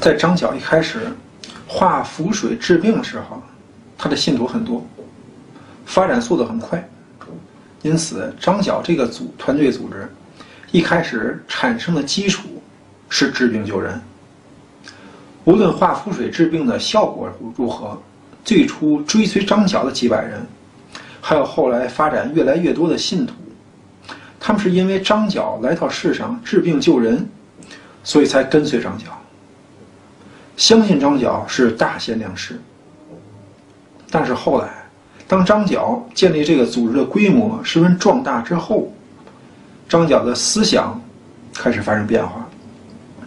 在张角一开始画符水治病的时候，他的信徒很多，发展速度很快，因此张角这个团队组织一开始产生的基础是治病救人。无论画符水治病的效果如何，最初追随张角的几百人，还有后来发展越来越多的信徒，他们是因为张角来到世上治病救人，所以才跟随张角，相信张角是大贤良师。但是后来当张角建立这个组织的规模十分壮大之后，张角的思想开始发生变化，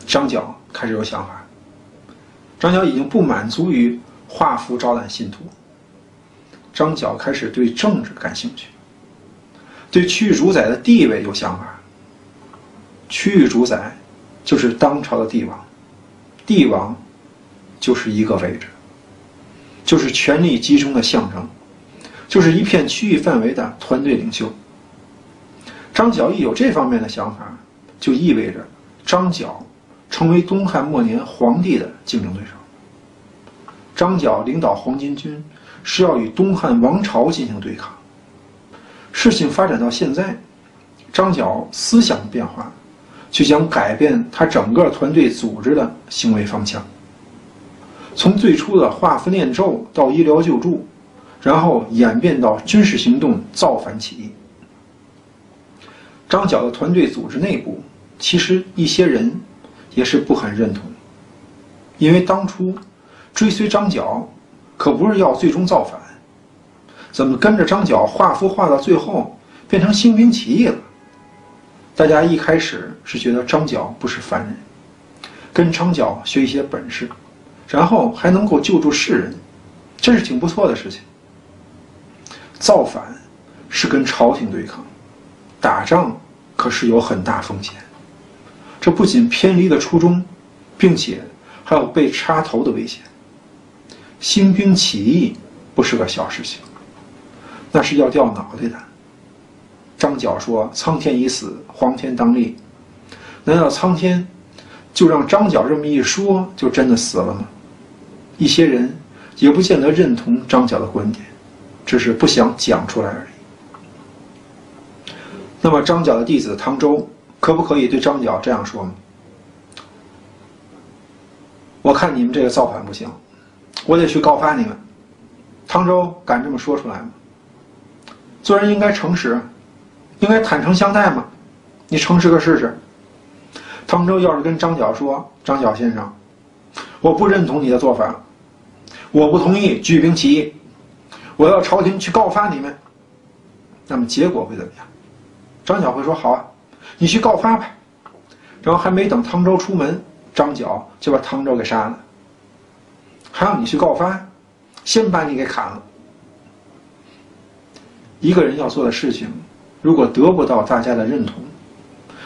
张角开始有想法，张角已经不满足于画符招揽信徒，张角开始对政治感兴趣，对区域主宰的地位有想法。区域主宰就是当朝的帝王，帝王就是一个位置，就是权力集中的象征，就是一片区域范围的团队领袖。张角一有这方面的想法，就意味着张角成为东汉末年皇帝的竞争对手。张角领导黄巾军是要与东汉王朝进行对抗。事情发展到现在，张角思想的变化就想改变他整个团队组织的行为方向，从最初的画符念咒到医疗救助，然后演变到军事行动造反起义。张角的团队组织内部其实一些人也是不很认同，因为当初追随张角可不是要最终造反，怎么跟着张角画符画到最后变成兴兵起义了？大家一开始是觉得张角不是凡人，跟张角学一些本事，然后还能够救助世人，真是挺不错的事情。造反是跟朝廷对抗，打仗可是有很大风险，这不仅偏离了初衷，并且还有被插头的危险。兴兵起义不是个小事情，那是要掉脑袋的。张角说苍天已死，黄天当立，难道苍天就让张角这么一说就真的死了吗？一些人也不见得认同张角的观点，只是不想讲出来而已。那么张角的弟子唐周可不可以对张角这样说吗？我看你们这个造反不行，我得去告发你们。唐周敢这么说出来吗？做人应该诚实，应该坦诚相待嘛，你诚实个试试。唐周要是跟张角说，张角先生，我不认同你的做法，我不同意举兵起义，我要朝廷去告发你们，那么结果会怎么样？张角会说好啊，你去告发吧。然后还没等唐周出门，张角就把唐周给杀了。还要你去告发，先把你给砍了。一个人要做的事情，如果得不到大家的认同，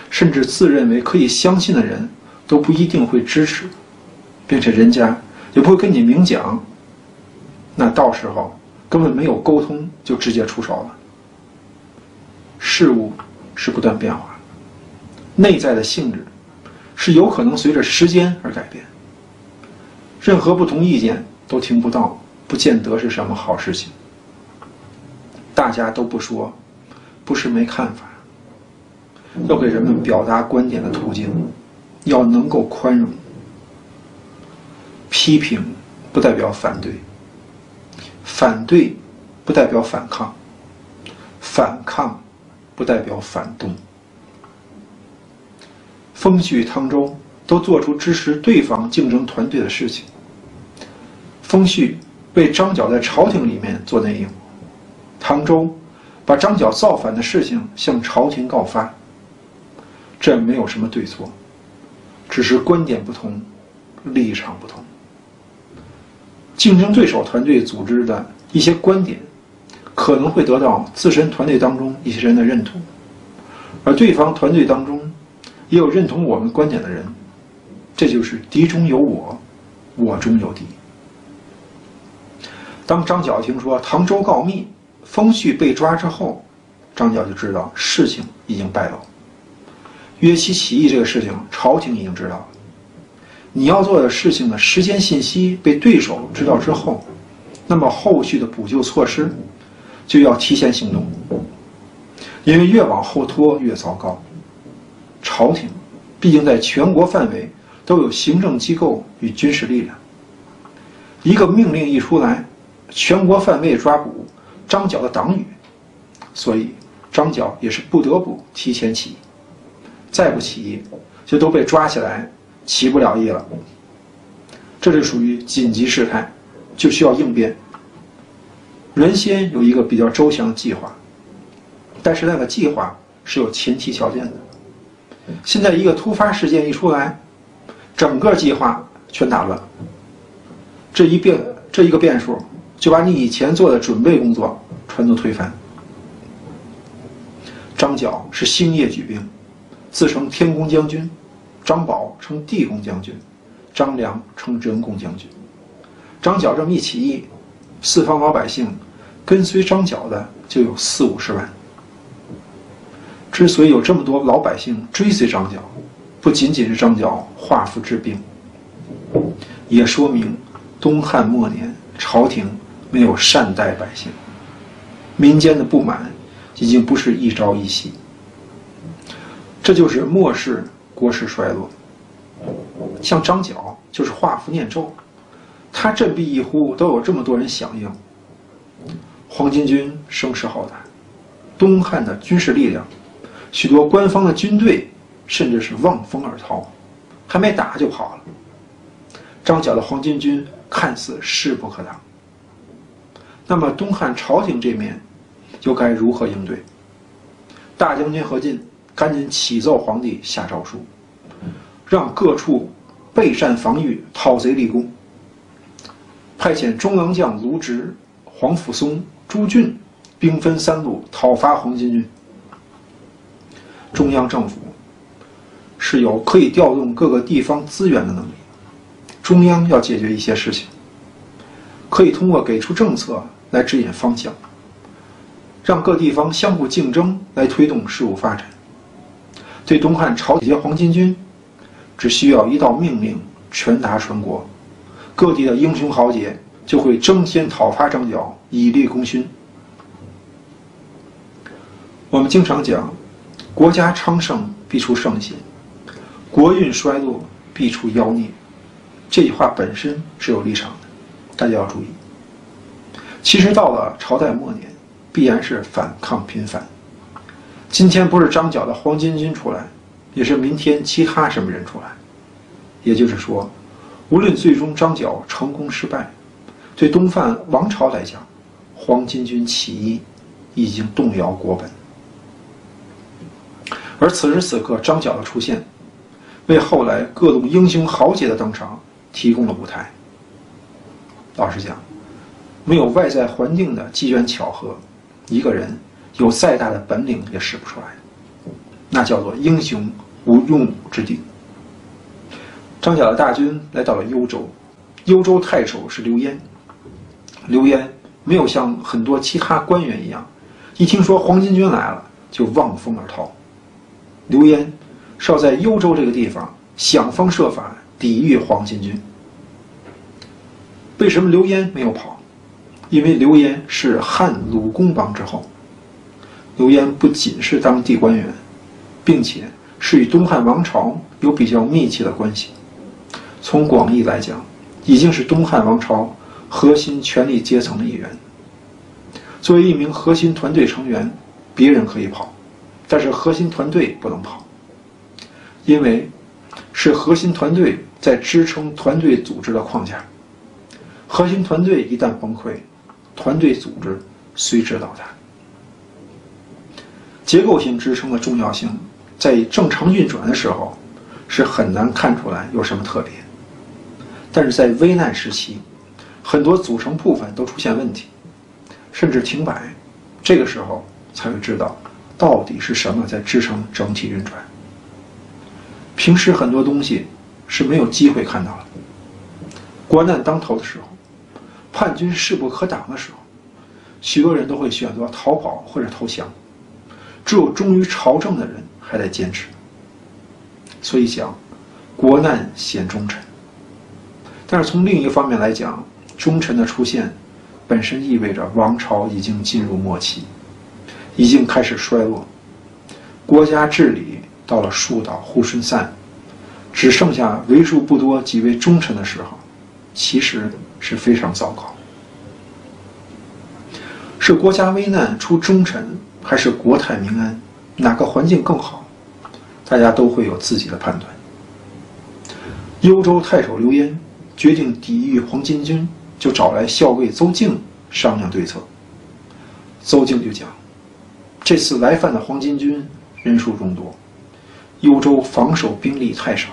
甚至自认为可以相信的人都不一定会支持，并且人家也不会跟你明讲，那到时候根本没有沟通就直接出手了。事物是不断变化，内在的性质是有可能随着时间而改变，任何不同意见都听不到，不见得是什么好事情。大家都不说，不是没看法，要给人们表达观点的途径要能够宽容。批评不代表反对，反对不代表反抗，反抗不代表反动。风绪与唐周都做出支持对方竞争团队的事情。风绪为张角在朝廷里面做内应，唐周把张角造反的事情向朝廷告发，这没有什么对错，只是观点不同，立场不同。竞争对手团队组织的一些观点可能会得到自身团队当中一些人的认同，而对方团队当中也有认同我们观点的人，这就是敌中有我，我中有敌。当张角听说唐周告密，风绪被抓之后，张角就知道事情已经败露，约期起义这个事情朝廷已经知道了，你要做的事情的时间信息被对手知道之后，那么后续的补救措施就要提前行动，因为越往后拖越糟糕。朝廷毕竟在全国范围都有行政机构与军事力量，一个命令一出来，全国范围抓捕张角的党羽，所以张角也是不得不提前起义，再不起义就都被抓起来，起不了义了。这就属于紧急事态，就需要应变。原先有一个比较周详的计划，但是那个计划是有前提条件的。现在一个突发事件一出来，整个计划全打乱，这一个变数就把你以前做的准备工作全都推翻。张角是星夜举兵，自称天公将军，张宝称地公将军，张良称人公将军。张角这么一起义，四方老百姓跟随张角的就有40-50万。之所以有这么多老百姓追随张角，不仅仅是张角化腐之病，也说明东汉末年朝廷没有善待百姓，民间的不满已经不是一朝一夕。这就是末世国势衰落。像张角就是画符念咒，他振臂一呼都有这么多人响应。黄巾军声势浩大，东汉的军事力量，许多官方的军队甚至是望风而逃，还没打就跑了。张角的黄巾军看似势不可挡，那么东汉朝廷这面又该如何应对？大将军何进赶紧启奏皇帝下诏书，让各处备战防御，讨贼立功。派遣中郎将卢植、黄甫松、朱俊兵分3路讨伐黄巾军。中央政府是有可以调动各个地方资源的能力，中央要解决一些事情，可以通过给出政策来指引方向，让各地方相互竞争来推动事务发展。对东汉朝廷黄巾军，只需要一道命令传达全国，各地的英雄豪杰就会争先讨伐张角，以立功勋。我们经常讲，国家昌盛必出圣贤，国运衰落必出妖孽，这句话本身是有立场的，大家要注意。其实到了朝代末年，必然是反抗频繁。今天不是张角的黄巾军出来，也是明天其他什么人出来。也就是说，无论最终张角成功失败，对东汉王朝来讲，黄巾军起义已经动摇国本。而此时此刻，张角的出现，为后来各种英雄豪杰的登场提供了舞台。老实讲，没有外在环境的机缘巧合，一个人有再大的本领也使不出来，那叫做英雄无用武之地。张角的大军来到了幽州，幽州太守是刘焉。刘焉没有像很多其他官员一样，一听说黄巾军来了就望风而逃。刘焉是要在幽州这个地方想方设法抵御黄巾军。为什么刘焉没有跑？因为刘焉是汉鲁公帮之后。刘焉不仅是当地官员，并且是与东汉王朝有比较密切的关系。从广义来讲，已经是东汉王朝核心权力阶层的一员。作为一名核心团队成员，别人可以跑，但是核心团队不能跑，因为是核心团队在支撑团队组织的框架。核心团队一旦崩溃，团队组织随之倒塌。结构性支撑的重要性，在正常运转的时候是很难看出来有什么特别，但是在危难时期，很多组成部分都出现问题，甚至停摆，这个时候才会知道到底是什么在支撑整体运转。平时很多东西是没有机会看到的。国难当头的时候，叛军势不可挡的时候，许多人都会选择逃跑或者投降，只有忠于朝政的人还在坚持。所以讲，国难显忠臣。但是从另一方面来讲，忠臣的出现本身意味着王朝已经进入末期，已经开始衰落，国家治理到了树倒猢狲散，只剩下为数不多几位忠臣的时候，其实是非常糟糕。是国家危难出忠臣，还是国泰民安，哪个环境更好？大家都会有自己的判断。幽州太守刘焉决定抵御黄巾军，就找来校尉邹靖商量对策。邹靖就讲，这次来犯的黄巾军人数众多，幽州防守兵力太少，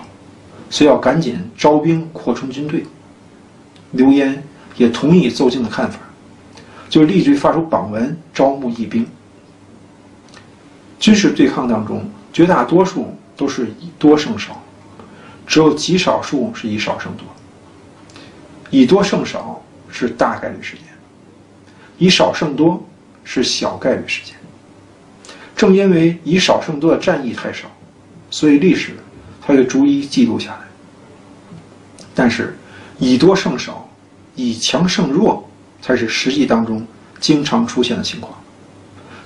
所以要赶紧招兵扩充军队。刘焉也同意邹靖的看法，就立即发出榜文招募义兵。军事对抗当中，绝大多数都是以多胜少，只有极少数是以少胜多。以多胜少是大概率事件，以少胜多是小概率事件。正因为以少胜多的战役太少，所以历史它就逐一记录下来。但是以多胜少，以强胜弱，才是实际当中经常出现的情况，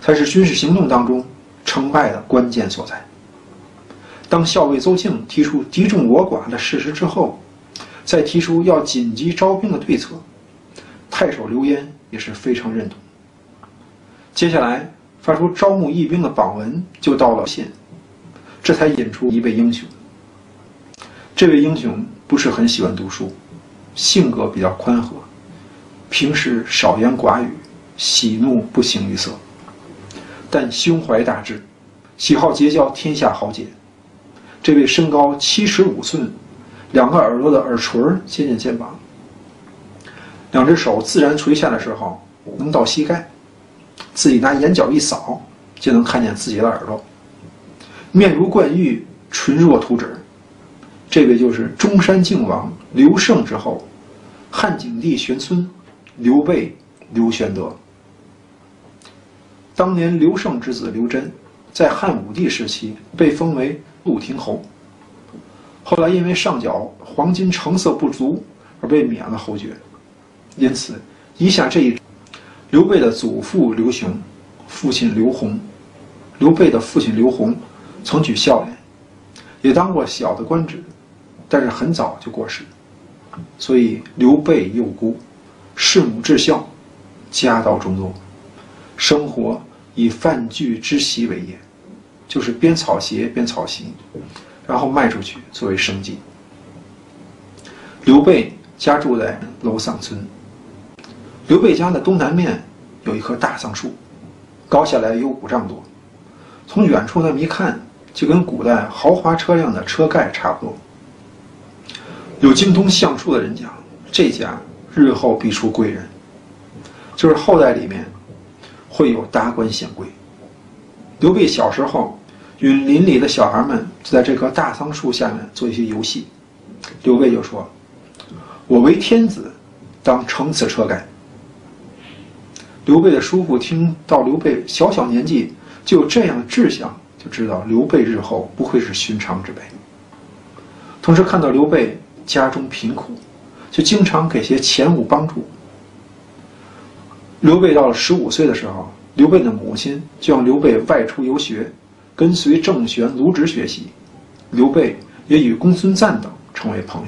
才是军事行动当中成败的关键所在。当校尉邹靖提出敌众我寡的事实之后，再提出要紧急招兵的对策，太守刘焉也是非常认同。接下来发出招募义兵的榜文就到了县，这才引出一位英雄。这位英雄不是很喜欢读书，性格比较宽和，平时少言寡语，喜怒不形于色，但胸怀大志，喜好结交天下豪杰。这位身高75寸，两个耳朵的耳垂接近肩膀，两只手自然垂下的时候能到膝盖，自己拿眼角一扫就能看见自己的耳朵，面如冠玉，唇若涂脂。这位就是中山靖王刘胜之后，汉景帝玄孙刘备刘玄德。当年刘胜之子刘桢在汉武帝时期被封为陆亭侯，后来因为上缴黄金成色不足而被免了侯爵。因此以下这一刘备的祖父刘雄，父亲刘弘。刘备的父亲刘弘曾举孝廉，也当过小的官职，但是很早就过世，所以刘备幼孤，弑母至孝，家道中落，生活以饭具织席为业，就是边草鞋边草席，然后卖出去作为生计。刘备家住在楼桑村，刘备家的东南面有一棵大桑树，高下来有5丈多，从远处那么一看，就跟古代豪华车辆的车盖差不多。有精通相术的人讲，这家日后必出贵人，就是后代里面会有达官显贵。刘备小时候与邻里的小孩们就在这棵大桑树下面做一些游戏，刘备就说，我为天子，当乘此车盖。刘备的叔父听到刘备小小年纪就有这样的志向，就知道刘备日后不会是寻常之辈。同时看到刘备家中贫苦，就经常给些钱物帮助。刘备到了15岁的时候，刘备的母亲就让刘备外出游学，跟随郑玄、卢植学习。刘备也与公孙瓒等成为朋友。